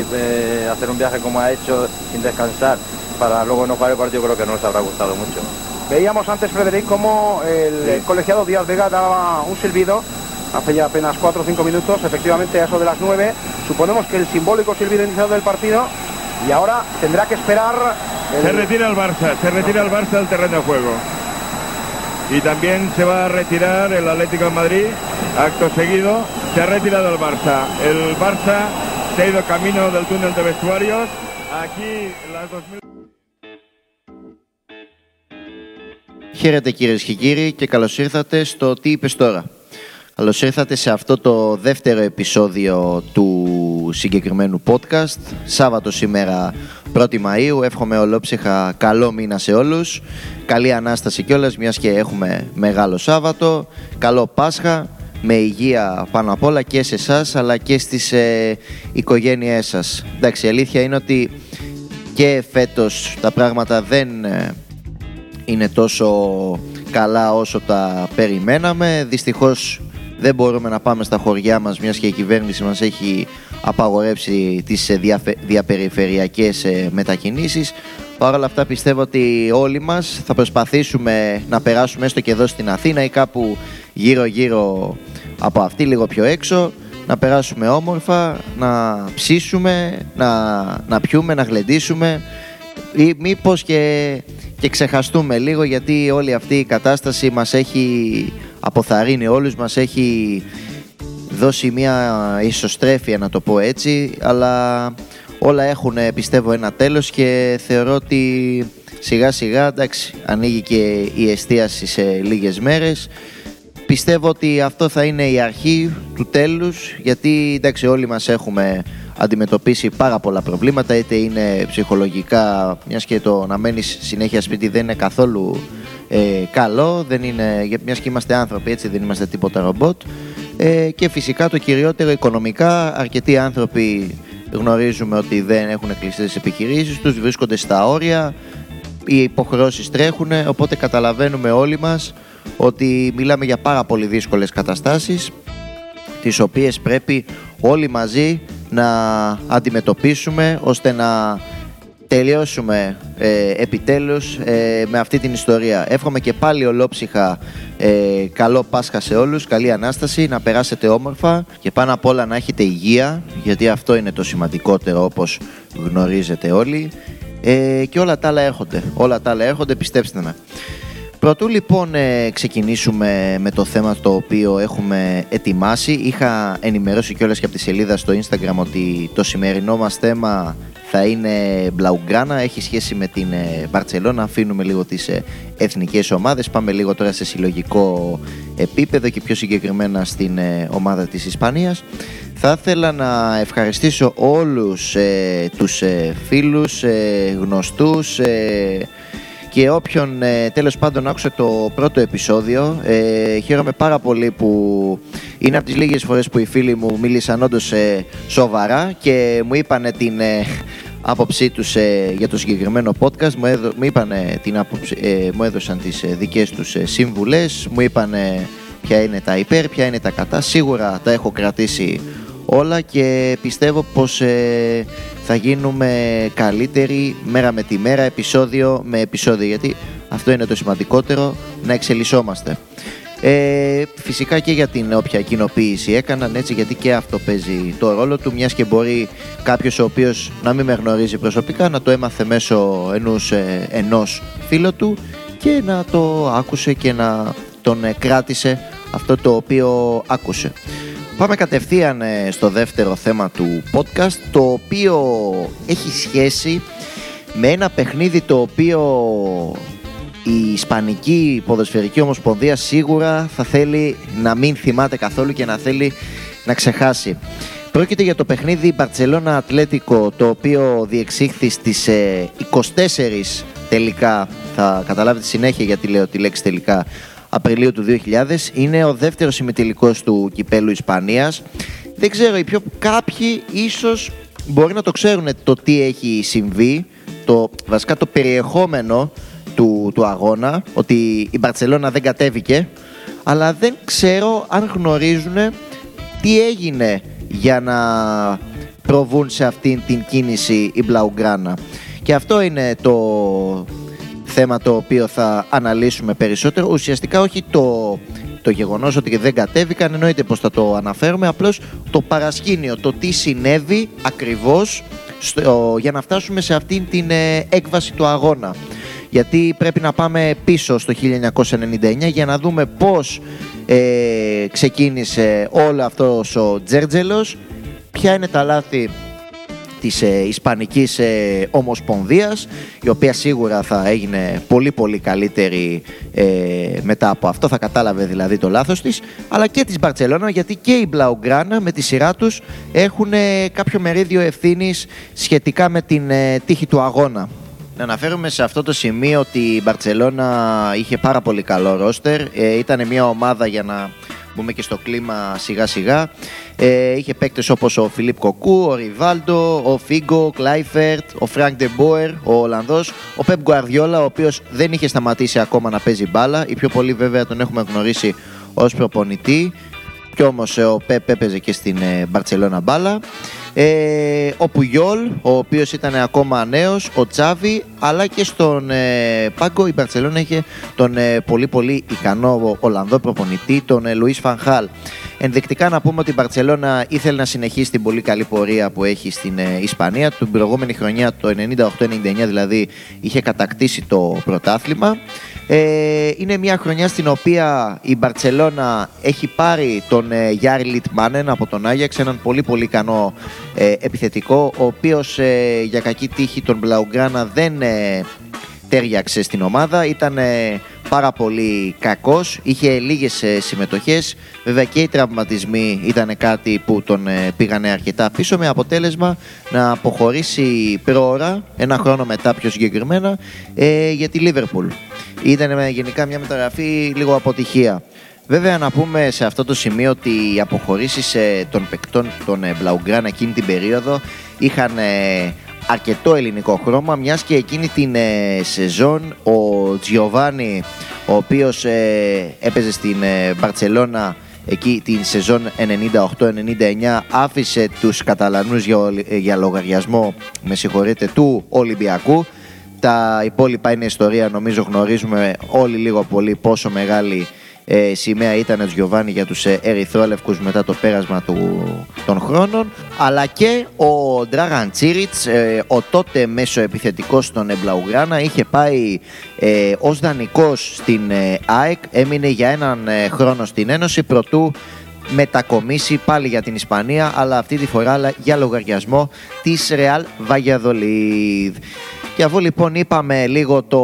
y hacer un viaje como ha hecho sin descansar para luego no jugar el partido, creo que no les habrá gustado mucho. Veíamos antes, Frederic, cómo el colegiado Díaz Vega daba un silbido hace ya apenas 4 o 5 minutos, efectivamente a eso de las 9. Suponemos que el simbólico silbido iniciado del partido, y ahora tendrá que esperar... Se retira el Barça del terreno de juego. Y también se va a retirar el Atlético de Madrid, acto seguido, se ha retirado el Barça. El Barça se ha ido camino del túnel de vestuarios, aquí las 2000... Χαίρετε κυρίες και κύριοι και καλώς ήρθατε στο «Τι είπες τώρα». Καλώς ήρθατε σε αυτό το δεύτερο επεισόδιο του συγκεκριμένου podcast. Σάββατο σήμερα 1η Μαΐου. Εύχομαι ολόψυχα καλό μήνα σε όλους. Καλή Ανάσταση κιόλας, μιας και έχουμε μεγάλο Σάββατο. Καλό Πάσχα, με υγεία πάνω απ' όλα και σε εσάς αλλά και στις οικογένειές σας. Εντάξει, η αλήθεια είναι ότι και φέτος τα πράγματα δεν... είναι τόσο καλά όσο τα περιμέναμε. Δυστυχώς δεν μπορούμε να πάμε στα χωριά μας, μιας και η κυβέρνηση μας έχει απαγορεύσει τις διαπεριφερειακές μετακινήσεις. Παρ' όλα αυτά πιστεύω ότι όλοι μας θα προσπαθήσουμε να περάσουμε έστω και εδώ στην Αθήνα ή κάπου γύρω-γύρω από αυτή, λίγο πιο έξω, να περάσουμε όμορφα, να ψήσουμε, να πιούμε, να γλεντήσουμε ή μήπως και ξεχαστούμε λίγο, γιατί όλη αυτή η κατάσταση μας έχει αποθαρρύνει όλους, μας έχει δώσει μια ισοστρέφεια, να το πω έτσι, αλλά όλα έχουν, πιστεύω, ένα τέλος και θεωρώ ότι σιγά σιγά, εντάξει, ανοίγει και η εστίαση σε λίγες μέρες. Πιστεύω ότι αυτό θα είναι η αρχή του τέλους, γιατί εντάξει, όλοι μας έχουμε αντιμετωπίσει πάρα πολλά προβλήματα, είτε είναι ψυχολογικά, μιας και το να μένεις συνέχεια σπίτι δεν είναι καθόλου καλό, δεν είναι, μιας και είμαστε άνθρωποι, έτσι, δεν είμαστε τίποτα ρομπότ, και φυσικά το κυριότερο οικονομικά. Αρκετοί άνθρωποι γνωρίζουμε ότι δεν έχουν κλειστές τις επιχειρήσεις τους, βρίσκονται στα όρια, οι υποχρεώσεις τρέχουν, οπότε καταλαβαίνουμε όλοι μας ότι μιλάμε για πάρα πολύ δύσκολες καταστάσεις, τις οποίες πρέπει όλοι μαζί να αντιμετωπίσουμε ώστε να τελειώσουμε επιτέλους με αυτή την ιστορία. Εύχομαι και πάλι ολόψυχα καλό Πάσχα σε όλους, καλή Ανάσταση, να περάσετε όμορφα και πάνω απ' όλα να έχετε υγεία, γιατί αυτό είναι το σημαντικότερο, όπως γνωρίζετε όλοι, και όλα τα άλλα έρχονται, πιστέψτε με. Πρωτού λοιπόν ξεκινήσουμε με το θέμα το οποίο έχουμε ετοιμάσει, είχα ενημερώσει κιόλας και από τη σελίδα στο Instagram ότι το σημερινό μας θέμα θα είναι Blaugrana, έχει σχέση με την Barcelona. Αφήνουμε λίγο τις εθνικές ομάδες, πάμε λίγο τώρα σε συλλογικό επίπεδο και πιο συγκεκριμένα στην ομάδα της Ισπανίας. Θα ήθελα να ευχαριστήσω όλους τους φίλους, γνωστούς, και όποιον τέλος πάντων άκουσε το πρώτο επεισόδιο. Χαίρομαι πάρα πολύ που είναι από τις λίγες φορές που οι φίλοι μου μίλησαν όντως σοβαρά και μου είπαν την άποψή τους για το συγκεκριμένο podcast, μου έδωσαν τις δικές τους σύμβουλες, μου είπαν ποια είναι τα υπέρ, ποια είναι τα κατά. Σίγουρα τα έχω κρατήσει όλα και πιστεύω πως θα γίνουμε καλύτεροι μέρα με τη μέρα, επεισόδιο με επεισόδιο, γιατί αυτό είναι το σημαντικότερο, να εξελισσόμαστε. Φυσικά και για την όποια κοινοποίηση έκαναν, έτσι, γιατί και αυτό παίζει το ρόλο του, μιας και μπορεί κάποιος ο οποίος να μην με γνωρίζει προσωπικά να το έμαθε μέσω ενός φίλου του και να το άκουσε και να τον κράτησε αυτό το οποίο άκουσε. Πάμε κατευθείαν στο δεύτερο θέμα του podcast, το οποίο έχει σχέση με ένα παιχνίδι το οποίο η Ισπανική Ποδοσφαιρική Ομοσπονδία σίγουρα θα θέλει να μην θυμάται καθόλου και να θέλει να ξεχάσει. Πρόκειται για το παιχνίδι Barcelona Atlético, το οποίο διεξήχθη στις 24 τελικά, θα καταλάβετε συνέχεια γιατί λέω τη λέξη τελικά, Απριλίου του 2000, είναι ο δεύτερος ημιτελικός του κυπέλου Ισπανίας. Δεν ξέρω, κάποιοι ίσως μπορεί να το ξέρουν το τι έχει συμβεί, βασικά το περιεχόμενο του αγώνα, ότι η Μπαρτσελώνα δεν κατέβηκε, αλλά δεν ξέρω αν γνωρίζουν τι έγινε για να προβούν σε αυτήν την κίνηση η Blaugrana. Και αυτό είναι το θέμα το οποίο θα αναλύσουμε περισσότερο. Ουσιαστικά όχι το γεγονός ότι δεν κατέβηκαν, εννοείται πως θα το αναφέρουμε, απλώς το παρασκήνιο, το τι συνέβη ακριβώς για να φτάσουμε σε αυτήν την έκβαση του αγώνα. Γιατί πρέπει να πάμε πίσω στο 1999 για να δούμε πώς ξεκίνησε όλο αυτός ο τζέρτζελος, ποια είναι τα λάθη της Ισπανικής Ομοσπονδίας, η οποία σίγουρα θα έγινε πολύ πολύ καλύτερη μετά από αυτό, θα κατάλαβε δηλαδή το λάθος της, αλλά και της Μπαρτσελώνα, γιατί και η Blaugrana με τη σειρά τους έχουν κάποιο μερίδιο ευθύνης σχετικά με την τύχη του αγώνα. Να αναφέρουμε σε αυτό το σημείο ότι η Μπαρτσελώνα είχε πάρα πολύ καλό ρόστερ, ήταν μια ομάδα για να μπούμε και στο κλίμα σιγά σιγά. Είχε παίκτες όπως ο Φιλίπ Κοκού, ο Ριβάλντο, ο Φίγκο, ο Κλάιφερτ, ο Φρανκ ντε Μποερ, ο Ολλανδός, ο Πεπ Γκουαρδιόλα, ο οποίος δεν είχε σταματήσει ακόμα να παίζει μπάλα. Οι πιο πολλοί βέβαια τον έχουμε γνωρίσει ως προπονητή, κι όμως ο Πεπ έπαιζε και στην Μπαρτσελώνα μπάλα. Ο Πουγιόλ, ο οποίος ήταν ακόμα νέος, ο Xavi, αλλά και στον πάγκο η Μπαρτσελώνα είχε τον πολύ πολύ ικανό Ολλανδό προπονητή, τον Luis van Gaal. Ενδεικτικά να πούμε ότι η Μπαρτσελώνα ήθελε να συνεχίσει την πολύ καλή πορεία που έχει στην Ισπανία. Την προηγούμενη χρονιά, το 98-99 δηλαδή, είχε κατακτήσει το πρωτάθλημα. Είναι μια χρονιά στην οποία η Μπαρτσελώνα έχει πάρει τον Jari Litmanen από τον Ajax, έναν πολύ πολύ ικανό επιθετικό, ο οποίος για κακή τύχη τον Blaugrana δεν τέριαξε στην ομάδα, ήταν πάρα πολύ κακός, είχε λίγες συμμετοχές, βέβαια και οι τραυματισμοί ήταν κάτι που τον πήγανε αρκετά πίσω, με αποτέλεσμα να αποχωρήσει προώρα, ένα χρόνο μετά πιο συγκεκριμένα, για τη Liverpool. Ήταν γενικά μια μεταγραφή λίγο αποτυχία. Βέβαια να πούμε σε αυτό το σημείο ότι οι αποχωρήσεις των παικτών των Blaugrana εκείνη την περίοδο είχαν αρκετό ελληνικό χρώμα, μιας και εκείνη την σεζόν ο Giovanni, ο οποίος έπαιζε στην Μπαρτσελώνα εκεί την σεζόν 98-99, άφησε τους Καταλανούς για λογαριασμό, με συγχωρείτε, του Ολυμπιακού. Τα υπόλοιπα είναι ιστορία, νομίζω γνωρίζουμε όλοι λίγο πολύ πόσο μεγάλη σημαία ήταν ο Giovanni για τους ερυθρόλευκους μετά το πέρασμα των χρόνων, αλλά και ο Dragan Ćirić, ο τότε μέσο επιθετικός των Blaugrana, είχε πάει ως δανεικός στην ΑΕΚ, έμεινε για έναν χρόνο στην Ένωση προτού μετακομίσει πάλι για την Ισπανία, αλλά αυτή τη φορά για λογαριασμό της Real Valladolid. Και αφού λοιπόν είπαμε λίγο το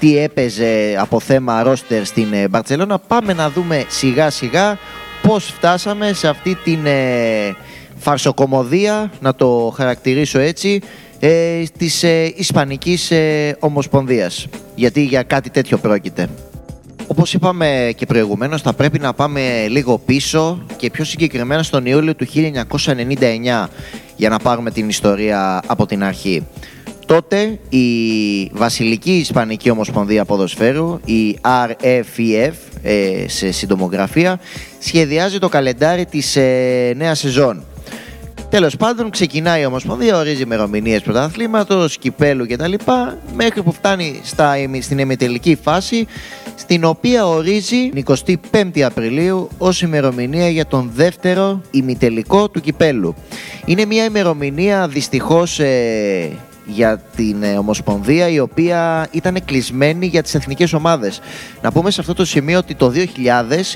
τι έπαιζε από θέμα ρόστερ στην Μπαρτσελώνα, πάμε να δούμε σιγά σιγά πώς φτάσαμε σε αυτή την φαρσοκομωδία, να το χαρακτηρίσω έτσι, της Ισπανικής Ομοσπονδίας, γιατί για κάτι τέτοιο πρόκειται. Όπως είπαμε και προηγουμένως, θα πρέπει να πάμε λίγο πίσω και πιο συγκεκριμένα στον Ιούλιο του 1999 για να πάρουμε την ιστορία από την αρχή. Τότε η Βασιλική Ισπανική Ομοσπονδία Ποδοσφαίρου, η RFEF σε συντομογραφία, σχεδιάζει το καλεντάρι της νέας σεζόν. Τέλος πάντων, ξεκινάει η Ομοσπονδία, ορίζει ημερομηνίες πρωταθλήματος, κυπέλου κτλ. Μέχρι που φτάνει στην ημιτελική φάση, στην οποία ορίζει 25η Απριλίου ως ημερομηνία για τον δεύτερο ημιτελικό του κυπέλου. Είναι μια ημερομηνία δυστυχώς για την Ομοσπονδία, η οποία ήταν κλεισμένη για τις εθνικές ομάδες. Να πούμε σε αυτό το σημείο ότι το 2000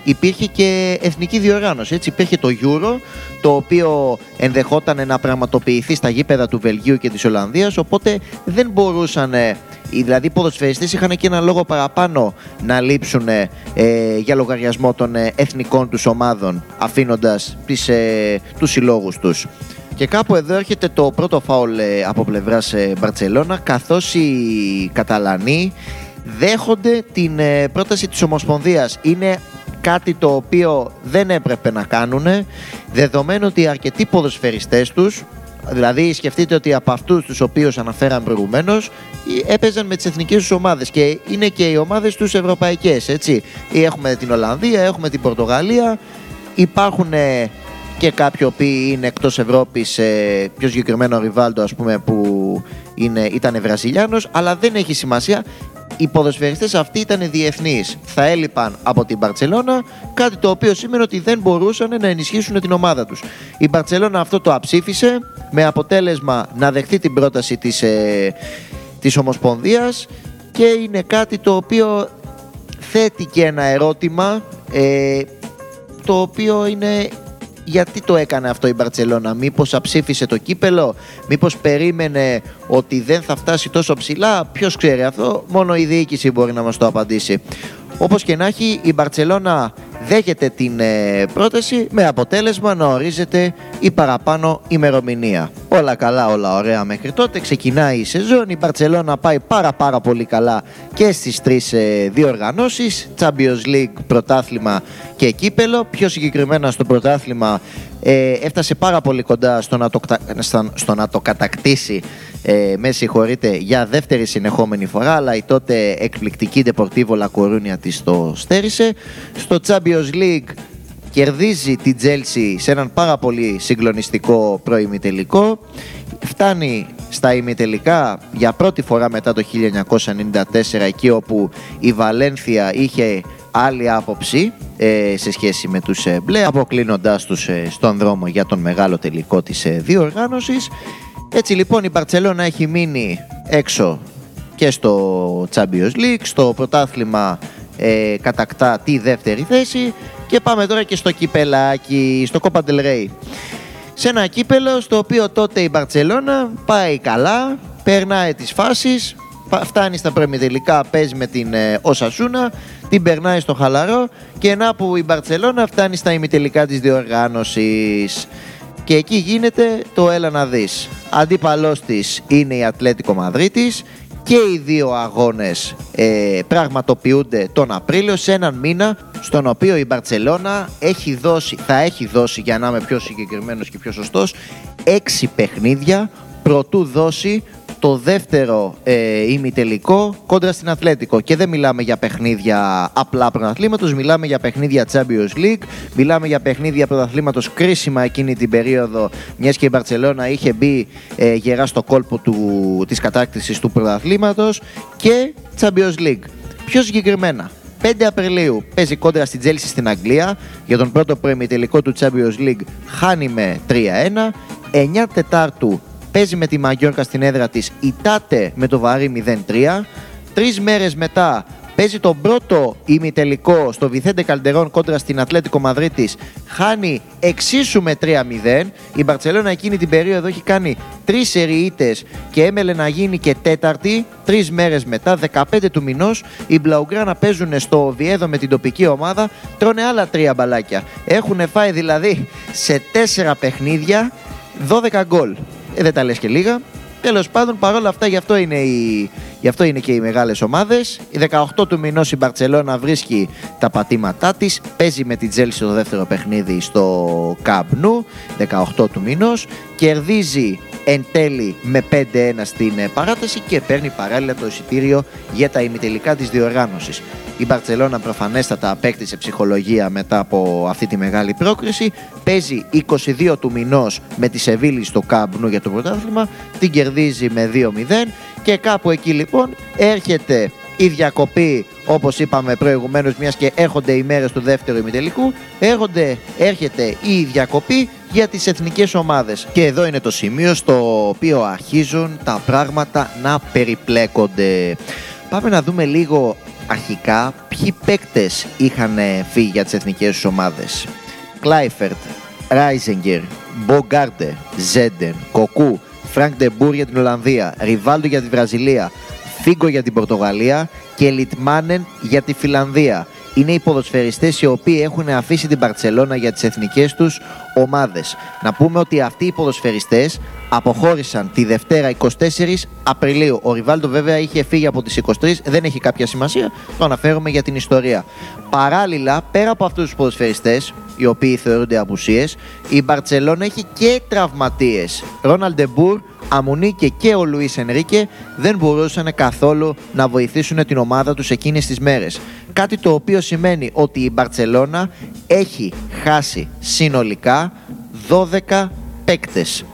υπήρχε και εθνική διοργάνωση, έτσι. Υπήρχε το Euro, το οποίο ενδεχόταν να πραγματοποιηθεί στα γήπεδα του Βελγίου και της Ολλανδίας, οπότε δεν μπορούσαν, δηλαδή οι ποδοσφαιριστές είχαν και ένα λόγο παραπάνω να λείψουν για λογαριασμό των εθνικών τους ομάδων, αφήνοντας τους συλλόγους τους. Και κάπου εδώ έρχεται το πρώτο φάουλ από πλευράς Μπαρτσελώνα, καθώς οι Καταλανοί δέχονται την πρόταση της Ομοσπονδίας. Είναι κάτι το οποίο δεν έπρεπε να κάνουν, δεδομένου ότι αρκετοί ποδοσφαιριστές τους, δηλαδή σκεφτείτε ότι από αυτούς τους οποίους αναφέραν προηγουμένως, έπαιζαν με τις εθνικές τους ομάδες και είναι και οι ομάδες τους ευρωπαϊκές, έτσι. Έχουμε την Ολλανδία, έχουμε την Πορτογαλία, υπάρχουν και κάποιοι οποίοι είναι εκτός Ευρώπης, πιο συγκεκριμένο ο Ριβάλντο, ας πούμε, που ήταν Βραζιλιάνος, αλλά δεν έχει σημασία. Οι ποδοσφαιριστές αυτοί ήταν διεθνείς. Θα έλειπαν από την Μπαρτσελώνα, κάτι το οποίο σήμαινε ότι δεν μπορούσαν να ενισχύσουν την ομάδα τους. Η Μπαρτσελώνα αυτό το αψήφισε, με αποτέλεσμα να δεχτεί την πρόταση της Ομοσπονδίας, και είναι κάτι το οποίο θέτει και ένα ερώτημα, το οποίο είναι γιατί το έκανε αυτό η Μπαρτσελώνα. Μήπως αψήφισε το κύπελο, μήπως περίμενε ότι δεν θα φτάσει τόσο ψηλά, ποιος ξέρει αυτό, μόνο η διοίκηση μπορεί να μας το απαντήσει. Όπως και να έχει, η Μπαρτσελώνα δέχεται την πρόταση, με αποτέλεσμα να ορίζεται η παραπάνω ημερομηνία. Όλα καλά, όλα ωραία μέχρι τότε. Ξεκινάει η σεζόν, η Μπαρτσελώνα πάει πάρα πολύ καλά και στις τρεις διοργανώσεις, Champions League, πρωτάθλημα και κύπελο. Πιο συγκεκριμένα στο πρωτάθλημα έφτασε πάρα πολύ κοντά στο να το κατακτήσει, με συγχωρείτε, για δεύτερη συνεχόμενη φορά, αλλά η τότε εκπληκτική Deportivo La Coruña της το στέρισε. Στο Champions League κερδίζει την Chelsea σε έναν πάρα πολύ συγκλονιστικό προημιτελικό. Φτάνει στα ημιτελικά για πρώτη φορά μετά το 1994, εκεί όπου η Βαλένθια είχε άλλη άποψη σε σχέση με τους μπλε, αποκλίνοντάς τους στον δρόμο για τον μεγάλο τελικό της διοργάνωσης. Έτσι λοιπόν η Μπαρτσελώνα έχει μείνει έξω και στο Champions League, στο πρωτάθλημα κατακτά τη δεύτερη θέση, και πάμε τώρα και στο κυπελάκι, στο Copa del Rey. Σε ένα κύπελο στο οποίο τότε η Μπαρτσελώνα πάει καλά, περνάει τις φάσεις, φτάνει στα προημιτελικά, παίζει με την Osasuna, την περνάει στο χαλαρό, και να που η Μπαρτσελώνα φτάνει στα ημιτελικά της διοργάνωσης. Και εκεί γίνεται το έλα να δεις. Αντίπαλός της είναι η Ατλέτικο Μαδρίτης, και οι δύο αγώνες πραγματοποιούνται τον Απρίλιο, σε έναν μήνα στον οποίο η Μπαρτσελώνα θα έχει δώσει, για να είμαι πιο συγκεκριμένος και πιο σωστός, 6 παιχνίδια προτού δώσει το δεύτερο ημιτελικό κόντρα στην Ατλέτικο. Και δεν μιλάμε για παιχνίδια απλά πρωταθλήματος, μιλάμε για παιχνίδια Champions League, μιλάμε για παιχνίδια πρωταθλήματος κρίσιμα εκείνη την περίοδο, μιας και η Μπαρτσελώνα είχε μπει γερά στο κόλπο της κατάκτησης του πρωταθλήματος, και Champions League. Πιο συγκεκριμένα, 5 Απριλίου παίζει κόντρα στην Chelsea στην Αγγλία για τον πρώτο προημιτελικό του Champions League, χάνει με 3-1. 9 Τετάρτου παίζει με τη Μαγιόρκα στην έδρα της, ητάται με το βαρύ 0-3. 3 μέρες μετά παίζει τον πρώτο ημιτελικό στο Βιθέντε Καλντερόν κόντρα στην Ατλέτικο Μαδρίτης, χάνει εξίσου με 3-0. Η Μπαρτσελώνα εκείνη την περίοδο έχει κάνει 3 σερί ήττες και έμελε να γίνει και τέταρτη. 3 μέρες μετά, 15 του μηνός, οι Blaugrana παίζουν στο Οβιέδο με την τοπική ομάδα, τρώνε άλλα 3 μπαλάκια. Έχουν φάει δηλαδή σε 4 παιχνίδια 12 γκολ. Δεν τα λες και λίγα. Τέλος πάντων, παρόλα αυτά, γι' αυτό είναι και οι μεγάλες ομάδες. Η 18 του μηνός η Μπαρτσελώνα βρίσκει τα πατήματά της. Παίζει με την Chelsea το δεύτερο παιχνίδι στο Camp Nou, 18 του μηνός. Κερδίζει εν τέλει με 5-1 στην παράταση και παίρνει παράλληλα το εισιτήριο για τα ημιτελικά της διοργάνωσης. Η Μπαρτσελώνα προφανέστατα απέκτησε ψυχολογία μετά από αυτή τη μεγάλη πρόκριση. Παίζει 22 του μηνός με τη Σεβίλη στο Camp Nou για το πρωτάθλημα. Την κερδίζει με 2-0, και κάπου εκεί λοιπόν έρχεται η διακοπή, όπως είπαμε προηγουμένως, μιας και έχονται οι μέρες του δεύτερου ημιτελικού, έρχεται η διακοπή για τις εθνικές ομάδες. Και εδώ είναι το σημείο στο οποίο αρχίζουν τα πράγματα να περιπλέκονται. Πάμε να δούμε λίγο αρχικά ποιοι παίκτες είχαν φύγει για τις εθνικές ομάδες. Kluivert, Ράιζενγκερ, Μπογκάρντε, Ζέντεν, Κοκού, Frank de Boer για την Ολλανδία, Rivaldo για τη Βραζιλία, Figo για την Πορτογαλία και Litmanen για τη Φιλανδία. Είναι οι ποδοσφαιριστές οι οποίοι έχουν αφήσει την Μπαρτσελώνα για τις εθνικές τους ομάδες. Να πούμε ότι αυτοί οι ποδοσφαιριστές αποχώρησαν τη Δευτέρα 24 Απριλίου. Ο Ριβάλντο βέβαια είχε φύγει από τις 23, δεν έχει κάποια σημασία, το αναφέρομαι για την ιστορία. Παράλληλα, πέρα από αυτούς τους ποδοσφαιριστές, οι οποίοι θεωρούνται απουσίες, η Μπαρτσελώνα έχει και τραυματίες. Ρόναλντ ντε Μποερ, Αμουνίκε και ο Λουίς Ενρίκε δεν μπορούσαν καθόλου να βοηθήσουν την ομάδα τους εκείνες τις μέρες. Κάτι το οποίο σημαίνει ότι η Μπαρτσελώνα έχει χάσει συνολικά 12 παίκτες.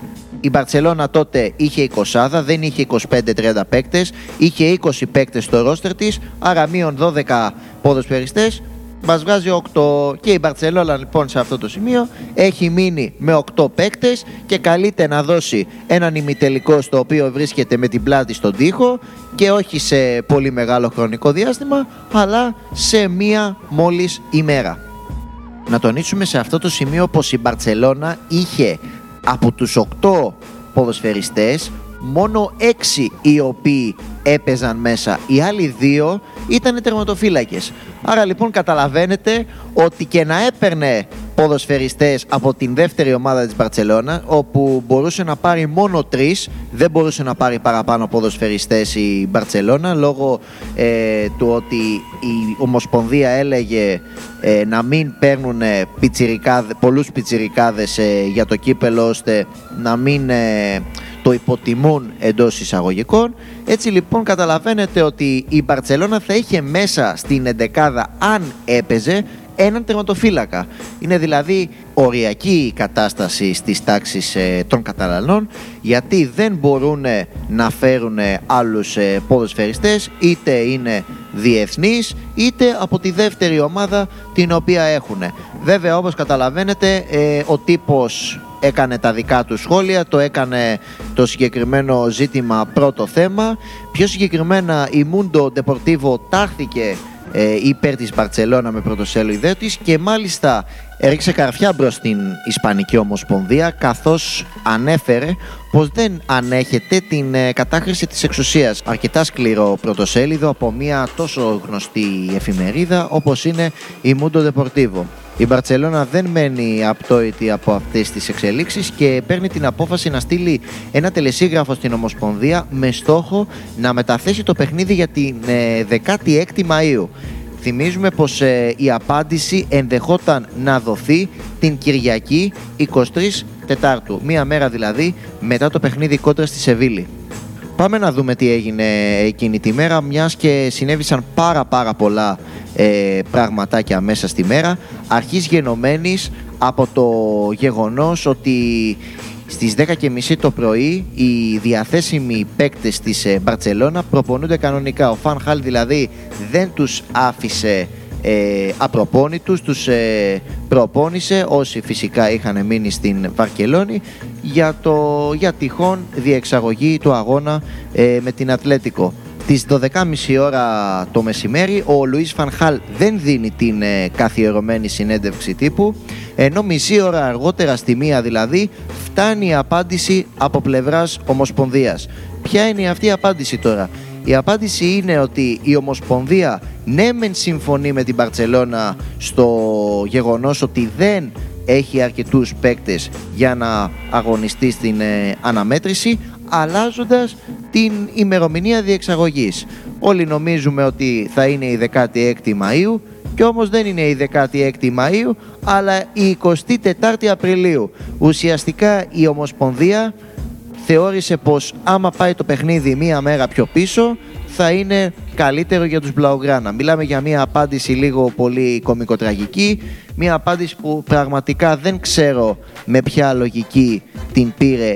Η Μπαρτσελώνα τότε είχε 20, δεν είχε 25-30 παίκτες, είχε 20 παίκτες στο ρόστερ της, άρα μείον 12 ποδοσφαιριστές, μας βγάζει 8. Και η Μπαρτσελώνα λοιπόν σε αυτό το σημείο έχει μείνει με 8 παίκτες και καλείται να δώσει έναν ημιτελικό στο οποίο βρίσκεται με την πλάτη στον τοίχο και όχι σε πολύ μεγάλο χρονικό διάστημα, αλλά σε μία μόλις ημέρα. Να τονίσουμε σε αυτό το σημείο πως η Μπαρτσελώνα είχε από τους 8 ποδοσφαιριστές μόνο 6 οι οποίοι έπαιζαν μέσα, οι άλλοι 2 ήταν τερματοφύλακες. Άρα λοιπόν καταλαβαίνετε ότι και να έπαιρνε ποδοσφαιριστές από την δεύτερη ομάδα της Μπαρτσελώνα, όπου μπορούσε να πάρει μόνο 3, δεν μπορούσε να πάρει παραπάνω ποδοσφαιριστές η Μπαρτσελώνα λόγω του ότι η Ομοσπονδία έλεγε να μην παίρνουν πολλούς πιτσιρικάδες για το κύπελο, ώστε να μην το υποτιμούν εντός εισαγωγικών. Έτσι λοιπόν καταλαβαίνετε ότι η Μπαρτσελώνα θα είχε μέσα στην εντεκάδα, αν έπαιζε, έναν τερματοφύλακα. Είναι δηλαδή οριακή η κατάσταση στις τάξεις των Καταλανών, γιατί δεν μπορούν να φέρουν άλλους ποδοσφαιριστές, είτε είναι διεθνείς είτε από τη δεύτερη ομάδα την οποία έχουν. Βέβαια όπως καταλαβαίνετε ο τύπος έκανε τα δικά του σχόλια, το έκανε το συγκεκριμένο ζήτημα πρώτο θέμα. Πιο συγκεκριμένα η Mundo Deportivo τάχθηκε υπέρ της Μπαρτσελώνα με πρωτοσέλιδό της και μάλιστα έριξε καρφιά μπρος στην Ισπανική Ομοσπονδία, καθώς ανέφερε πως δεν ανέχεται την κατάχρηση της εξουσίας. Αρκετά σκληρό πρωτοσέλιδο από μια τόσο γνωστή εφημερίδα όπως είναι η Mundo Deportivo. Η Μπαρτσελώνα δεν μένει απτόητη από αυτές τις εξελίξεις και παίρνει την απόφαση να στείλει ένα τελεσίγραφο στην Ομοσπονδία με στόχο να μεταθέσει το παιχνίδι για την 16η Μαΐου. Θυμίζουμε πως η απάντηση ενδεχόταν να δοθεί την Κυριακή 23 Τετάρτου, μία μέρα δηλαδή μετά το παιχνίδι κόντρα στη Σεβίλη. Πάμε να δούμε τι έγινε εκείνη τη μέρα, μιας και συνέβησαν πάρα πολλά πραγματάκια μέσα στη μέρα, αρχής γενομένης από το γεγονός ότι στις 10:30 το πρωί οι διαθέσιμοι παίκτες της Μπαρτσελώνα προπονούνται κανονικά. Ο Φαν Χαλ δηλαδή δεν τους άφησε απροπόνητους, τους προπόνησε όσοι φυσικά είχαν μείνει στην Βαρκελόνη για τυχόν διεξαγωγή του αγώνα με την Ατλέτικο. Τις 12:30 ώρα το μεσημέρι ο Λουίς Φαν Χαλ δεν δίνει την καθιερωμένη συνέντευξη τύπου, ενώ μισή ώρα αργότερα στη 1 δηλαδή φτάνει η απάντηση από πλευράς Ομοσπονδίας. Ποια είναι αυτή η απάντηση τώρα? Η απάντηση είναι ότι η Ομοσπονδία ναι μεν συμφωνεί με την Μπαρτσελώνα στο γεγονός ότι δεν έχει αρκετούς παίκτες για να αγωνιστεί στην αναμέτρηση, αλλάζοντας την ημερομηνία διεξαγωγής. Όλοι νομίζουμε ότι θα είναι η 16η Μαΐου και όμως δεν είναι η 16η Μαΐου αλλά η 24η Απριλίου. Ουσιαστικά η Ομοσπονδία θεώρησε πως άμα πάει το παιχνίδι μία μέρα πιο πίσω θα είναι καλύτερο για τους Blaugrana. Μιλάμε για μία απάντηση λίγο πολύ κωμικοτραγική, μία απάντηση που πραγματικά δεν ξέρω με ποια λογική την πήρε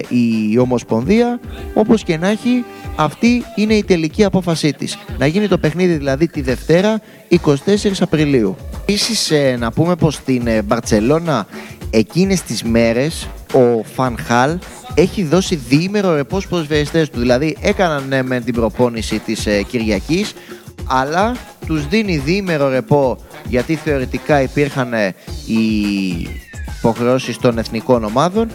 η Ομοσπονδία. Όπως και να έχει, αυτή είναι η τελική απόφασή της. Να γίνει το παιχνίδι δηλαδή τη Δευτέρα 24 Απριλίου. Επίσης να πούμε πως στην Μπαρτσελώνα εκείνες τις μέρες ο Φαν Χαλ έχει δώσει διήμερο ρεπό στους ποδοσφαιριστές του. Δηλαδή έκαναν με την προπόνηση της Κυριακής, αλλά τους δίνει διήμερο ρεπό, γιατί θεωρητικά υπήρχαν οι υποχρεώσεις των εθνικών ομάδων,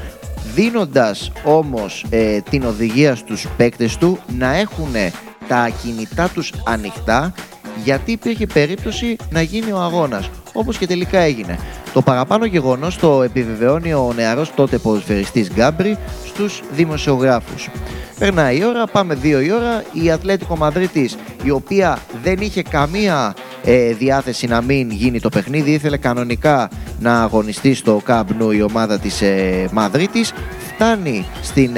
δίνοντας όμως την οδηγία στους παίκτες του να έχουν τα κινητά τους ανοιχτά, γιατί υπήρχε περίπτωση να γίνει ο αγώνας, όπως και τελικά έγινε. Το παραπάνω γεγονός το επιβεβαιώνει ο νεαρός τότε ποδοσφαιριστής Γκάμπρι στους δημοσιογράφους. Περνάει η ώρα, πάμε 2 η ώρα, η Ατλέτικο Μαδρίτης, η οποία δεν είχε καμία διάθεση να μην γίνει το παιχνίδι, ήθελε κανονικά να αγωνιστεί στο Camp Nou η ομάδα της Μαδρίτης, φτάνει στην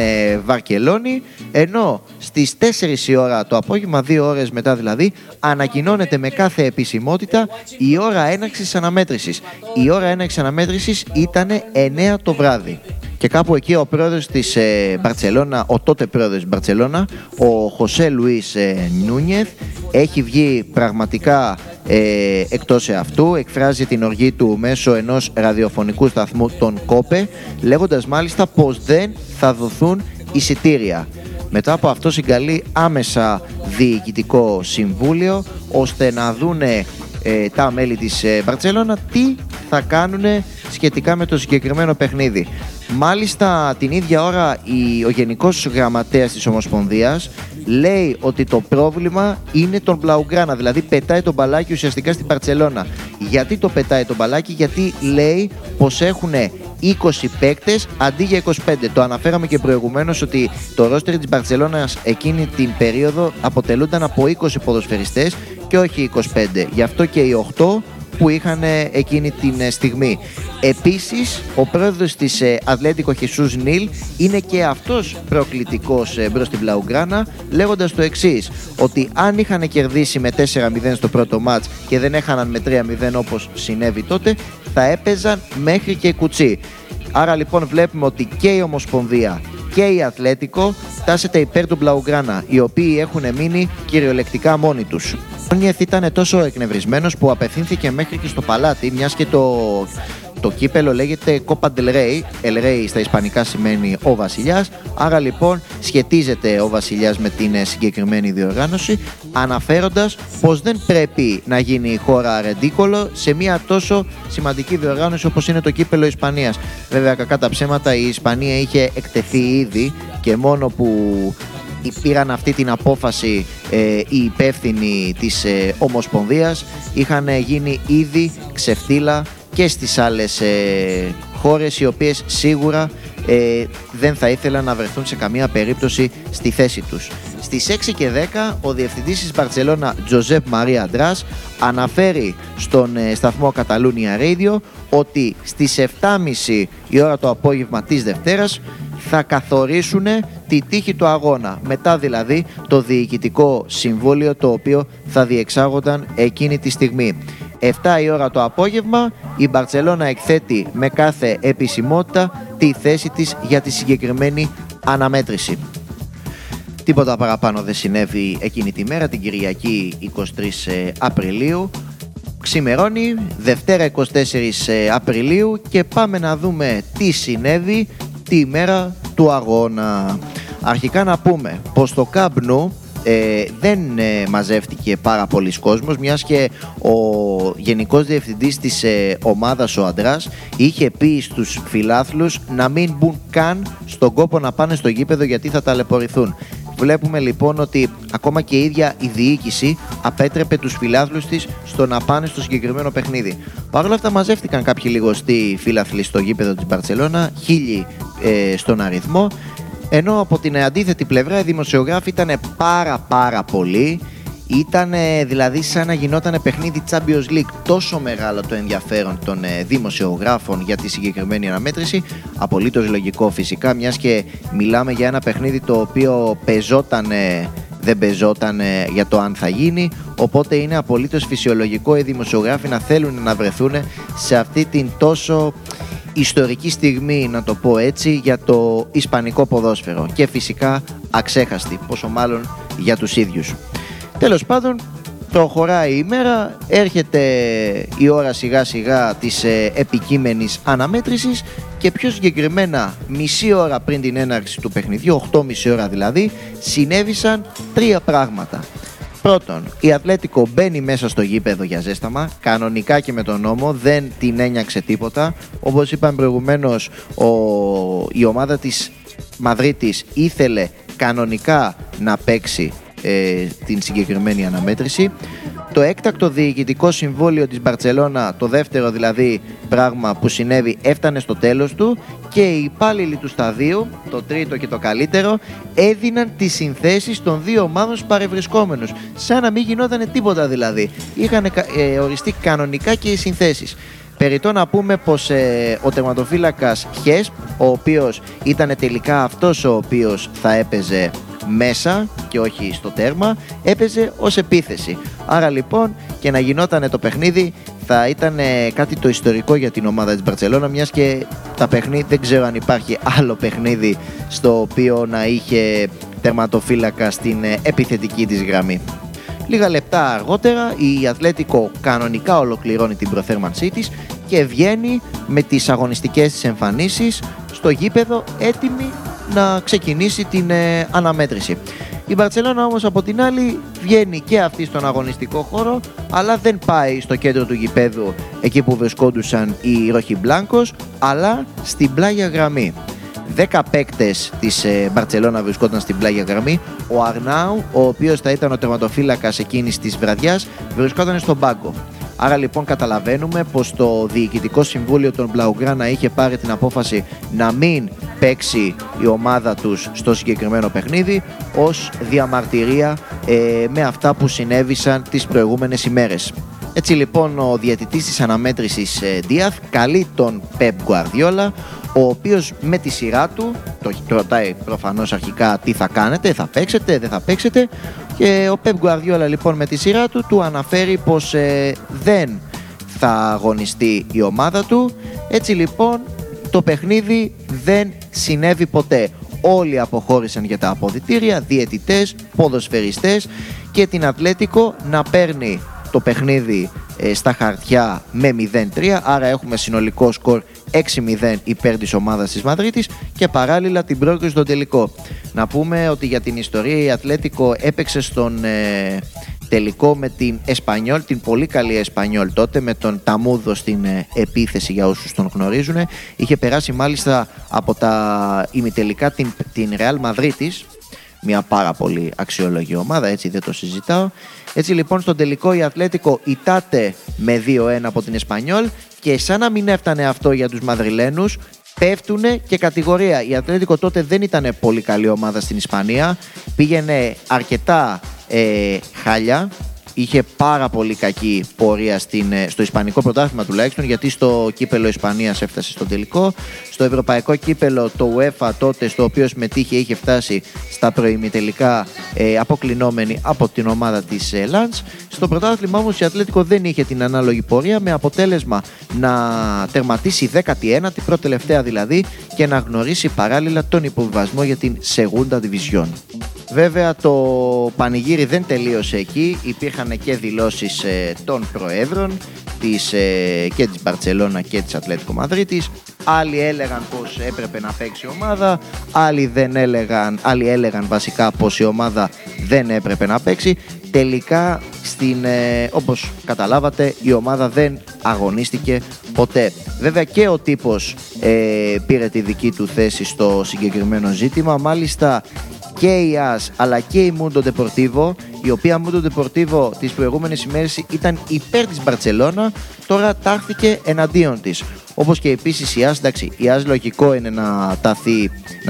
Βαρκελόνη, ενώ στις 4 η ώρα το απόγευμα, 2 ώρες μετά δηλαδή, ανακοινώνεται με κάθε επισημότητα η ώρα έναρξης αναμέτρησης. Η ώρα έναρξης αναμέτρησης ήταν 9 το βράδυ. Και κάπου εκεί ο πρόεδρος της Μπαρτσελώνα, ο τότε πρόεδρος της Μπαρτσελώνα, ο Χωσέ Λουίς Νούνιεθ, έχει βγει πραγματικά εκτός αυτού, εκφράζει την οργή του μέσω ενός ραδιοφωνικού σταθμού, τον Κόπε, λέγοντας μάλιστα πως δεν θα δοθούν εισιτήρια. Μετά από αυτό συγκαλεί άμεσα διοικητικό συμβούλιο, ώστε να δούνε τα μέλη της Μπαρτσελώνα τι θα κάνουν σχετικά με το συγκεκριμένο παιχνίδι. Μάλιστα την ίδια ώρα ο Γενικός Γραμματέας της Ομοσπονδίας λέει ότι το πρόβλημα είναι τον Blaugrana, δηλαδή πετάει τον μπαλάκι ουσιαστικά στην Μπαρτσελώνα. Γιατί το πετάει τον μπαλάκι? Γιατί λέει πως έχουν 20 παίκτες αντί για 25. Το αναφέραμε και προηγουμένως ότι το ρόστερ της Μπαρτσελώνας εκείνη την περίοδο αποτελούνταν από 20 ποδοσφαιριστές και όχι 25. Γι' αυτό και οι 8 που είχαν εκείνη την στιγμή. Επίσης, ο πρόεδρος της Ατλέτικο Χεσούς Νίλ είναι και αυτός προκλητικός μπρος στην Blaugrana, λέγοντας το εξής, ότι αν είχαν κερδίσει με 4-0 στο πρώτο μάτς και δεν έχαναν με 3-0 όπως συνέβη τότε, θα έπαιζαν μέχρι και κουτσί. Άρα λοιπόν βλέπουμε ότι και η Ομοσπονδία και η Ατλέτικο τάσεται υπέρ του Blaugrana, οι οποίοι έχουν μείνει κυριολεκτικά μόνοι τους. Ο Νιεθ ήταν τόσο εκνευρισμένος που απευθύνθηκε μέχρι και στο παλάτι, μιας και το κύπελο λέγεται Copa del Rey. El Rey στα ισπανικά σημαίνει ο βασιλιάς, άρα λοιπόν σχετίζεται ο βασιλιάς με την συγκεκριμένη διοργάνωση, αναφέροντας πως δεν πρέπει να γίνει η χώρα ρεντίκολο σε μια τόσο σημαντική διοργάνωση όπως είναι το κύπελο Ισπανίας. Βέβαια, κακά τα ψέματα, η Ισπανία είχε εκτεθεί ήδη και μόνο που πήραν αυτή την απόφαση οι υπεύθυνοι της Ομοσπονδίας, είχαν γίνει ήδη ξεφτύλα και στις άλλες χώρες, οι οποίες σίγουρα δεν θα ήθελαν να βρεθούν σε καμία περίπτωση στη θέση τους. Στις 6:10 ο διευθυντής της Μπαρτσελώνα, Τζοζέπ Μαρία Αντράς, αναφέρει στον σταθμό Καταλούνια Radio ότι στις 7:30 η ώρα το απόγευμα της Δευτέρας θα καθορίσουν τη τύχη του αγώνα, μετά δηλαδή το διοικητικό συμβούλιο το οποίο θα διεξάγονταν εκείνη τη στιγμή. 7 η ώρα το απόγευμα η Μπαρτσελώνα εκθέτει με κάθε επισημότητα τη θέση της για τη συγκεκριμένη αναμέτρηση. Τίποτα παραπάνω δεν συνέβη εκείνη τη μέρα, την Κυριακή 23 Απριλίου. Ξημερώνει, Δευτέρα 24 Απριλίου και πάμε να δούμε τι συνέβη τη μέρα του αγώνα. Αρχικά να πούμε πως το Camp Nou δεν μαζεύτηκε πάρα πολλοί κόσμος, μιας και ο γενικός διευθυντής της ομάδας, ο Αντράς, είχε πει στους φιλάθλους να μην μπουν καν στον κόπο να πάνε στο γήπεδο γιατί θα ταλαιπωρηθούν. Βλέπουμε λοιπόν ότι ακόμα και η ίδια η διοίκηση απέτρεπε τους φιλάθλους της στο να πάνε στο συγκεκριμένο παιχνίδι. Παρ' όλα αυτά μαζεύτηκαν κάποιοι λιγοστοί φιλάθλοι στο γήπεδο της Μπαρτσελώνα, 1.000 στον αριθμό, ενώ από την αντίθετη πλευρά οι δημοσιογράφοι ήταν πάρα πολλοί. Ήταν δηλαδή σαν να γινόταν παιχνίδι Champions League, τόσο μεγάλο το ενδιαφέρον των δημοσιογράφων για τη συγκεκριμένη αναμέτρηση. Απολύτως λογικό φυσικά, μιας και μιλάμε για ένα παιχνίδι το οποίο δεν παίζονταν για το αν θα γίνει, οπότε είναι απολύτως φυσιολογικό οι δημοσιογράφοι να θέλουν να βρεθούν σε αυτή την τόσο ιστορική στιγμή, να το πω έτσι, για το ισπανικό ποδόσφαιρο και φυσικά αξέχαστη, πόσο μάλλον για τους ίδιους. Τέλος πάντων, προχωράει η ημέρα, έρχεται η ώρα σιγά σιγά της επικείμενης αναμέτρησης και πιο συγκεκριμένα μισή ώρα πριν την έναρξη του παιχνιδιού, 8:30 ώρα δηλαδή, συνέβησαν τρία πράγματα. Πρώτον, η Ατλέτικο μπαίνει μέσα στο γήπεδο για ζέσταμα, κανονικά και με τον νόμο, δεν την ένιαξε τίποτα. Όπως είπαμε προηγουμένως, η ομάδα της Μαδρίτης ήθελε κανονικά να παίξει την συγκεκριμένη αναμέτρηση. Το έκτακτο διοικητικό συμβόλαιο της Μπαρτσελώνα, το δεύτερο δηλαδή πράγμα που συνέβη, έφτανε στο τέλος του και οι υπάλληλοι του σταδίου, το τρίτο και το καλύτερο, έδιναν τις συνθέσεις των δύο ομάδων παρευρισκόμενους. Σαν να μην γινόταν τίποτα δηλαδή. Είχαν οριστεί κανονικά και οι συνθέσεις. Περιττό να πούμε πως ο τερματοφύλακας Χες, ο οποίος ήταν τελικά αυτός ο οποίος θα έπαιζε μέσα και όχι στο τέρμα, έπαιζε ως επίθεση. Άρα λοιπόν και να γινόταν το παιχνίδι, θα ήταν κάτι το ιστορικό για την ομάδα της Μπαρτσελώνα, μιας και τα παιχνίδια, δεν ξέρω αν υπάρχει άλλο παιχνίδι στο οποίο να είχε τερματοφύλακα στην επιθετική της γραμμή. Λίγα λεπτά αργότερα η Ατλέτικο κανονικά ολοκληρώνει την προθέρμανσή της και βγαίνει με τις αγωνιστικές της εμφανίσεις στο γήπεδο έτοιμη να ξεκινήσει την αναμέτρηση. Η Μπαρτσελώνα όμως από την άλλη βγαίνει και αυτή στον αγωνιστικό χώρο, αλλά δεν πάει στο κέντρο του γηπέδου εκεί που βρισκόντουσαν οι Ροχιμπλάνκος, αλλά στην πλάγια γραμμή. 10 παίκτες της Μπαρτσελώνα βρισκόταν στην πλάγια γραμμή. Ο Αρνάου, ο οποίος θα ήταν ο τερματοφύλακας εκείνης της βραδιάς, βρισκόταν στον πάγκο. Άρα λοιπόν καταλαβαίνουμε πως το Διοικητικό Συμβούλιο των Blaugrana είχε πάρει την απόφαση να μην παίξει η ομάδα τους στο συγκεκριμένο παιχνίδι ως διαμαρτυρία με αυτά που συνέβησαν τις προηγούμενες ημέρες. Έτσι λοιπόν ο διαιτητής της αναμέτρησης Díaz καλεί τον Pep Guardiola, ο οποίος με τη σειρά του το ρωτάει προφανώς αρχικά τι θα κάνετε, θα παίξετε, δεν θα παίξετε, και ο Pep Guardiola λοιπόν με τη σειρά του του αναφέρει πως δεν θα αγωνιστεί η ομάδα του. Έτσι λοιπόν το παιχνίδι δεν συνέβη ποτέ. Όλοι αποχώρησαν για τα αποδυτήρια, διαιτητές, ποδοσφαιριστές, και την Ατλέτικο να παίρνει το παιχνίδι στα χαρτιά με 0-3, άρα έχουμε συνολικό σκορ 6-0 υπέρ της ομάδας της Μαδρίτης και παράλληλα την πρόκριση στον τελικό. Να πούμε ότι για την ιστορία η Ατλέτικο έπαιξε στον τελικό με την Espanyol, την πολύ καλή Espanyol τότε, με τον Ταμούδο στην επίθεση για όσους τον γνωρίζουν. Είχε περάσει μάλιστα από τα ημιτελικά την Real Μαδρίτης, μια πάρα πολύ αξιόλογη ομάδα, έτσι δεν το συζητάω. Έτσι λοιπόν στον τελικό η Ατλέτικο ητάται με 2-1 από την Espanyol και σαν να μην έφτανε αυτό για τους Μαδριλένους, πέφτουνε και κατηγορία. Η Ατλέτικο τότε δεν ήταν πολύ καλή ομάδα στην Ισπανία, πήγαινε αρκετά χάλια, είχε πάρα πολύ κακή πορεία στο Ισπανικό πρωτάθλημα τουλάχιστον, γιατί στο κύπελο Ισπανίας έφτασε στο τελικό. Στο Ευρωπαϊκό κύπελο το UEFA τότε, στο οποίο συμμετείχε, είχε φτάσει στα προημιτελικά αποκλεινόμενη από την ομάδα της Λαντς. Στο πρωτάθλημα όμως η Ατλέτικο δεν είχε την ανάλογη πορεία, με αποτέλεσμα να τερματίσει 19η, προτελευταία δηλαδή, και να γνωρίσει παράλληλα τον υποβιβασμό για την Segunda Division. Βέβαια το πανηγύρι δεν τελείωσε εκεί, υπήρχαν και δηλώσεις των προέδρων και της Μπαρτσελώνα και της Ατλέτικο Μαδρίτης. Άλλοι έλεγαν πως έπρεπε να παίξει η ομάδα, άλλοι έλεγαν βασικά πως η ομάδα δεν έπρεπε να παίξει. Τελικά, όπως καταλάβατε, η ομάδα δεν αγωνίστηκε ποτέ. Βέβαια και ο τύπος πήρε τη δική του θέση στο συγκεκριμένο ζήτημα, μάλιστα και η AS αλλά και η Mundo Deportivo, η οποία Mundo Deportivo τις προηγούμενες ημέρες ήταν υπέρ της Μπαρτσελώνα, τώρα τάχθηκε εναντίον της. Όπως και επίσης η AS, εντάξει, η AS λογικό είναι να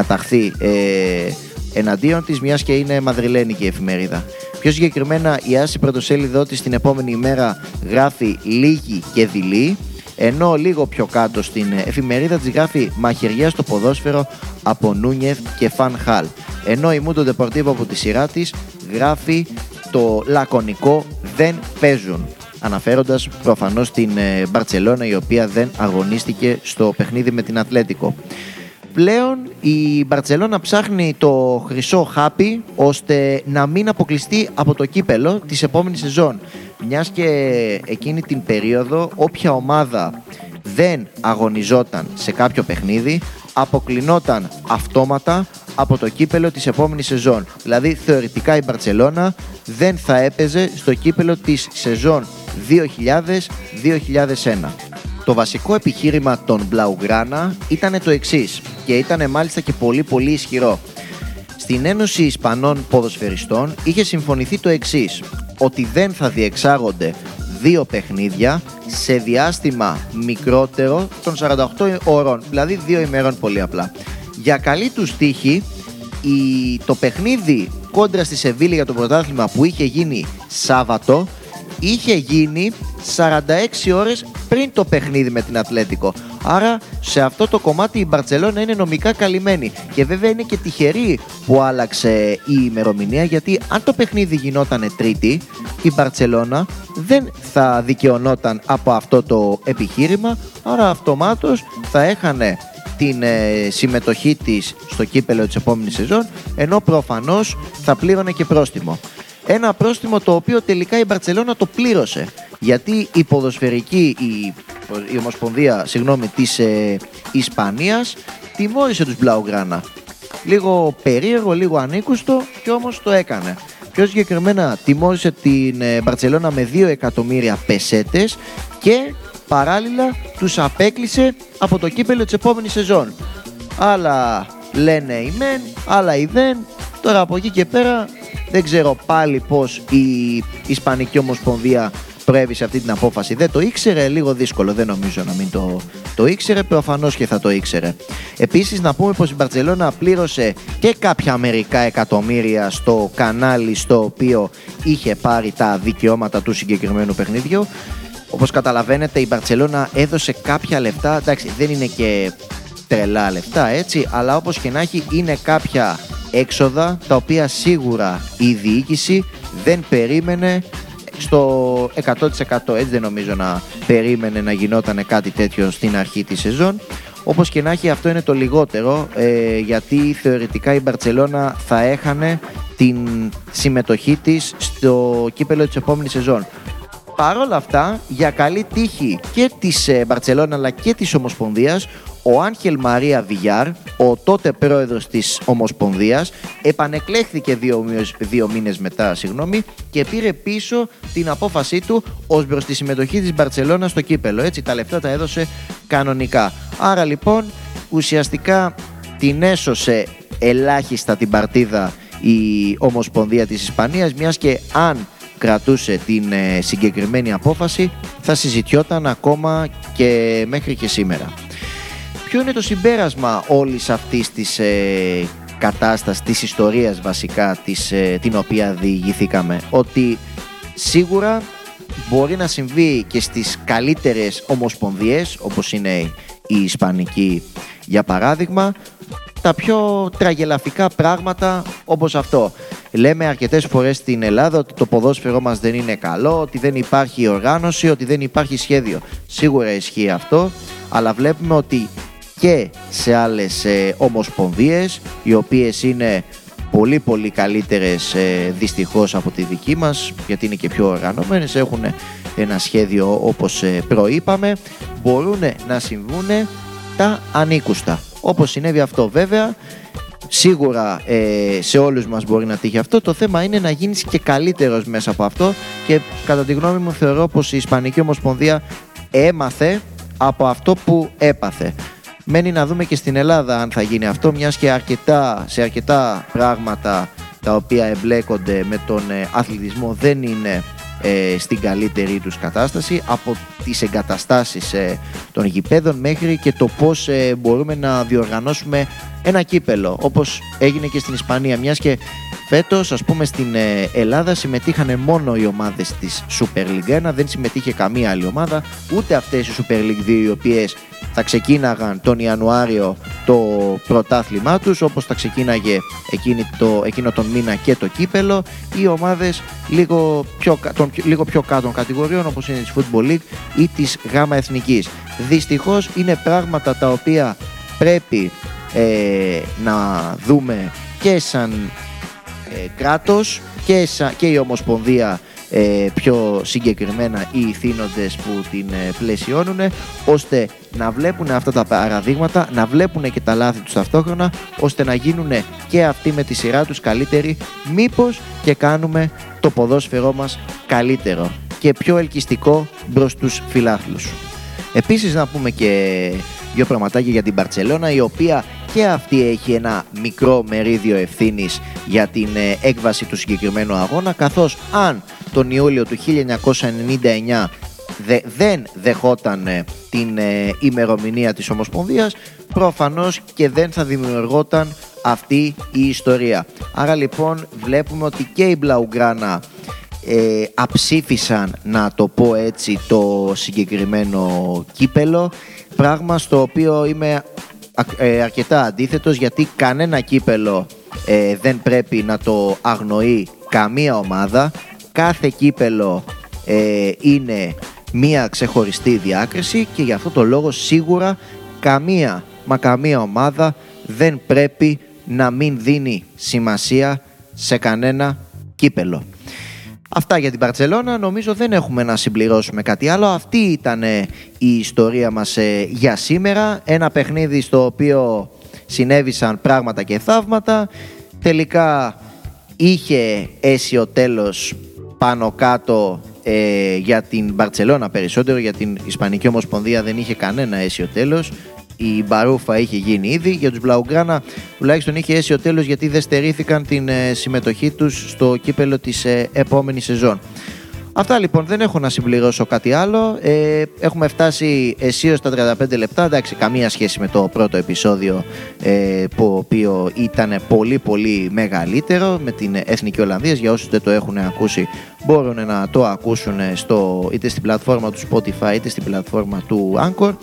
ταχθεί εναντίον της, μιας και είναι μαδριλένικη η εφημερίδα. Πιο συγκεκριμένα η AS, η πρωτοσέλιδό της, την επόμενη ημέρα γράφει λίγη και δειλή, ενώ λίγο πιο κάτω στην εφημερίδα της γράφει μαχαιριά στο ποδόσφαιρο από Νούνιεθ και Φαν Χαλ, ενώ η Mundo Deportivo από τη σειρά της γράφει το λακωνικό «δεν παίζουν», αναφέροντας προφανώς την Μπαρτσελώνα, η οποία δεν αγωνίστηκε στο παιχνίδι με την Ατλέτικο. Πλέον η Μπαρτσελώνα ψάχνει το χρυσό χάπι ώστε να μην αποκλειστεί από το κύπελο της επόμενης σεζόν, μιας και εκείνη την περίοδο όποια ομάδα δεν αγωνιζόταν σε κάποιο παιχνίδι αποκλεινόταν αυτόματα από το κύπελο της επόμενης σεζόν. Δηλαδή θεωρητικά η Μπαρτσελώνα δεν θα έπαιζε στο κύπελο της σεζόν 2000-2001. Το βασικό επιχείρημα των Blaugrana ήταν το εξής, και ήταν μάλιστα και πολύ πολύ ισχυρό. Στην Ένωση Ισπανών Ποδοσφαιριστών είχε συμφωνηθεί το εξής, ότι δεν θα διεξάγονται δύο παιχνίδια σε διάστημα μικρότερο των 48 ώρων, δηλαδή 2 ημερών πολύ απλά. Για καλή τους τύχη, το παιχνίδι κόντρα στη Σεβίλη για το πρωτάθλημα που είχε γίνει Σάββατο, είχε γίνει 46 ώρες πριν το παιχνίδι με την Ατλέτικο. Άρα σε αυτό το κομμάτι η Μπαρτσελώνα είναι νομικά καλυμμένη. Και βέβαια είναι και τυχερή που άλλαξε η ημερομηνία, γιατί αν το παιχνίδι γινόταν Τρίτη, η Μπαρτσελώνα δεν θα δικαιωνόταν από αυτό το επιχείρημα, άρα αυτομάτως θα έχανε την συμμετοχή της στο κύπελλο της επόμενης σεζόν, ενώ προφανώς θα πλήρωνε και πρόστιμο. Ένα πρόστιμο το οποίο τελικά η Μπαρτσελώνα το πλήρωσε, γιατί η ποδοσφαιρική, η Ομοσπονδία της Ισπανίας τιμώρησε τους Blaugrana. Λίγο περίεργο, λίγο ανήκουστο, και όμως το έκανε. Πιο συγκεκριμένα τιμώρησε την Μπαρτσελώνα με 2 εκατομμύρια πεσέτες και παράλληλα τους απέκλεισε από το κύπελλο της επόμενης σεζόν. Άλλα λένε οι μεν, άλλα οι δεν. Τώρα από εκεί και πέρα δεν ξέρω πάλι πώς η Ισπανική Ομοσπονδία προέβησε αυτή την απόφαση. Δεν το ήξερε, λίγο δύσκολο, δεν νομίζω να μην το ήξερε, προφανώς και θα το ήξερε. Επίσης να πούμε πως η Μπαρτσελώνα πλήρωσε και κάποια μερικά εκατομμύρια στο κανάλι στο οποίο είχε πάρει τα δικαιώματα του συγκεκριμένου παιχνιδιού. Όπως καταλαβαίνετε, η Μπαρτσελώνα έδωσε κάποια λεφτά, εντάξει δεν είναι και τρελά λεφτά έτσι, αλλά όπως και να έχει είναι κάποια έξοδα τα οποία σίγουρα η διοίκηση δεν περίμενε στο 100%, έτσι δεν νομίζω να περίμενε να γινόταν κάτι τέτοιο στην αρχή της σεζόν. Όπως και να έχει, αυτό είναι το λιγότερο, γιατί θεωρητικά η Μπαρτσελώνα θα έχανε την συμμετοχή της στο κύπελλο της επόμενης σεζόν. Παρ' όλα αυτά, για καλή τύχη και της Μπαρτσελώνα αλλά και της Ομοσπονδίας, ο Άγχελ Μαρία Βιγιάρ, ο τότε πρόεδρος της Ομοσπονδίας, επανεκλέχθηκε δύο μήνες μετά και πήρε πίσω την απόφασή του ως προς τη συμμετοχή της Μπαρτσελώνα στο κύπελλο. Έτσι τα λεφτά τα έδωσε κανονικά. Άρα λοιπόν ουσιαστικά την έσωσε ελάχιστα την παρτίδα η Ομοσπονδία της Ισπανίας, μιας και αν κρατούσε την συγκεκριμένη απόφαση θα συζητιόταν ακόμα και μέχρι και σήμερα. Ποιο είναι το συμπέρασμα όλης αυτής της κατάστασης, της ιστορίας βασικά, την οποία διηγηθήκαμε? Ότι σίγουρα μπορεί να συμβεί και στις καλύτερες ομοσπονδίες, όπως είναι η Ισπανική για παράδειγμα, τα πιο τραγελαφικά πράγματα όπως αυτό. Λέμε αρκετές φορές στην Ελλάδα ότι το ποδόσφαιρό μας δεν είναι καλό, ότι δεν υπάρχει οργάνωση, ότι δεν υπάρχει σχέδιο. Σίγουρα ισχύει αυτό, αλλά βλέπουμε ότι και σε άλλες ομοσπονδίες, οι οποίες είναι πολύ πολύ καλύτερες δυστυχώς από τη δική μας, γιατί είναι και πιο οργανωμένες, έχουν ένα σχέδιο όπως προείπαμε, μπορούν να συμβούν τα ανήκουστα. Όπως συνέβη αυτό, βέβαια, σίγουρα σε όλους μας μπορεί να τύχει αυτό. Το θέμα είναι να γίνεις και καλύτερος μέσα από αυτό, και κατά τη γνώμη μου θεωρώ πως η Ισπανική Ομοσπονδία έμαθε από αυτό που έπαθε. Μένει να δούμε και στην Ελλάδα αν θα γίνει αυτό, μιας και σε αρκετά πράγματα τα οποία εμπλέκονται με τον αθλητισμό δεν είναι στην καλύτερη τους κατάσταση, από τις εγκαταστάσεις των γηπέδων μέχρι και το πώς μπορούμε να διοργανώσουμε ένα κύπελλο, όπως έγινε και στην Ισπανία, μιας και φέτος ας πούμε στην Ελλάδα συμμετείχαν μόνο οι ομάδες της Super League 1, δεν συμμετείχε καμία άλλη ομάδα, ούτε αυτές οι Super League 2 οι οποίες θα ξεκίναγαν τον Ιανουάριο το πρωτάθλημά τους, όπως θα ξεκίναγε εκείνο τον μήνα και το κύπελλο, οι ομάδες λίγο πιο κάτω κατηγοριών, όπως είναι της Football League ή της Γάμα Εθνικής. Δυστυχώς είναι πράγματα τα οποία πρέπει να δούμε και σαν κράτος και η Ομοσπονδία πιο συγκεκριμένα, οι ηθήνοντες που την πλαισιώνουν, ώστε να βλέπουν αυτά τα παραδείγματα, να βλέπουν και τα λάθη τους ταυτόχρονα, ώστε να γίνουν και αυτοί με τη σειρά τους καλύτεροι, μήπως και κάνουμε το ποδόσφαιρό μας καλύτερο και πιο ελκυστικό προς τους φιλάθλους. Επίσης να πούμε και δύο πραγματάκια για την Μπαρτσελώνα, η οποία και αυτή έχει ένα μικρό μερίδιο ευθύνης για την έκβαση του συγκεκριμένου αγώνα, καθώς αν τον Ιούλιο του 1999 δεν δεχόταν την ημερομηνία της Ομοσπονδίας, προφανώς και δεν θα δημιουργόταν αυτή η ιστορία. Άρα λοιπόν βλέπουμε ότι και οι Blaugrana αψήφισαν, να το πω έτσι, το συγκεκριμένο κύπελλο, πράγμα στο οποίο είμαι αρκετά αντίθετος, γιατί κανένα κύπελλο δεν πρέπει να το αγνοεί καμία ομάδα. Κάθε κύπελλο είναι μία ξεχωριστή διάκριση και γι' αυτό το λόγο σίγουρα καμία μα καμία ομάδα δεν πρέπει να μην δίνει σημασία σε κανένα κύπελο. Αυτά για την Μπαρτσελώνα. Νομίζω δεν έχουμε να συμπληρώσουμε κάτι άλλο. Αυτή ήταν η ιστορία μας για σήμερα. Ένα παιχνίδι στο οποίο συνέβησαν πράγματα και θαύματα. Τελικά είχε αίσιο τέλος πάνω κάτω για την Μπαρτσελώνα περισσότερο. Για την Ισπανική Ομοσπονδία δεν είχε κανένα αίσιο τέλος. Η Μπαρούφα είχε γίνει ήδη. Για τους Blaugrana τουλάχιστον είχε αίσιο τέλος, γιατί δεν στερήθηκαν την συμμετοχή τους στο κύπελο της επόμενης σεζόν. Αυτά λοιπόν, δεν έχω να συμπληρώσω κάτι άλλο. Έχουμε φτάσει αισίως τα 35 λεπτά. Εντάξει, καμία σχέση με το πρώτο επεισόδιο, το οποίο ήταν πολύ πολύ μεγαλύτερο, με την Εθνική Ολλανδία. Για όσους δεν το έχουν ακούσει, μπορούν να το ακούσουν είτε στην πλατφόρμα του Spotify είτε στην πλατφόρμα του Anchor.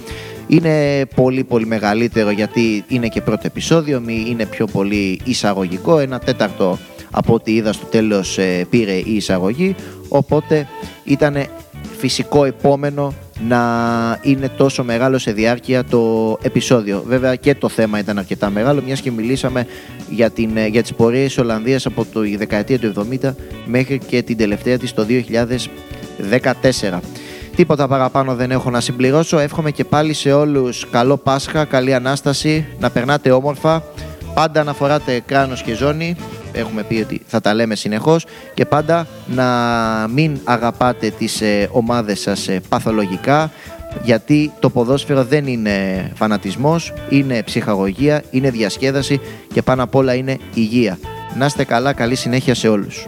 Είναι πολύ πολύ μεγαλύτερο, γιατί είναι και πρώτο επεισόδιο, είναι πιο πολύ εισαγωγικό. 1/4 από ό,τι είδα στο τέλος πήρε η εισαγωγή, οπότε ήταν φυσικό επόμενο να είναι τόσο μεγάλο σε διάρκεια το επεισόδιο. Βέβαια και το θέμα ήταν αρκετά μεγάλο, μιας και μιλήσαμε για τις πορείες της Ολλανδίας από τη δεκαετία του 70 μέχρι και την τελευταία της το 2014. Τίποτα παραπάνω δεν έχω να συμπληρώσω. Εύχομαι και πάλι σε όλους καλό Πάσχα, καλή Ανάσταση, να περνάτε όμορφα. Πάντα να φοράτε κράνος και ζώνη, έχουμε πει ότι θα τα λέμε συνεχώς, και πάντα να μην αγαπάτε τις ομάδες σας παθολογικά, γιατί το ποδόσφαιρο δεν είναι φανατισμός, είναι ψυχαγωγία, είναι διασκέδαση και πάνω απ' όλα είναι υγεία. Να είστε καλά, καλή συνέχεια σε όλους.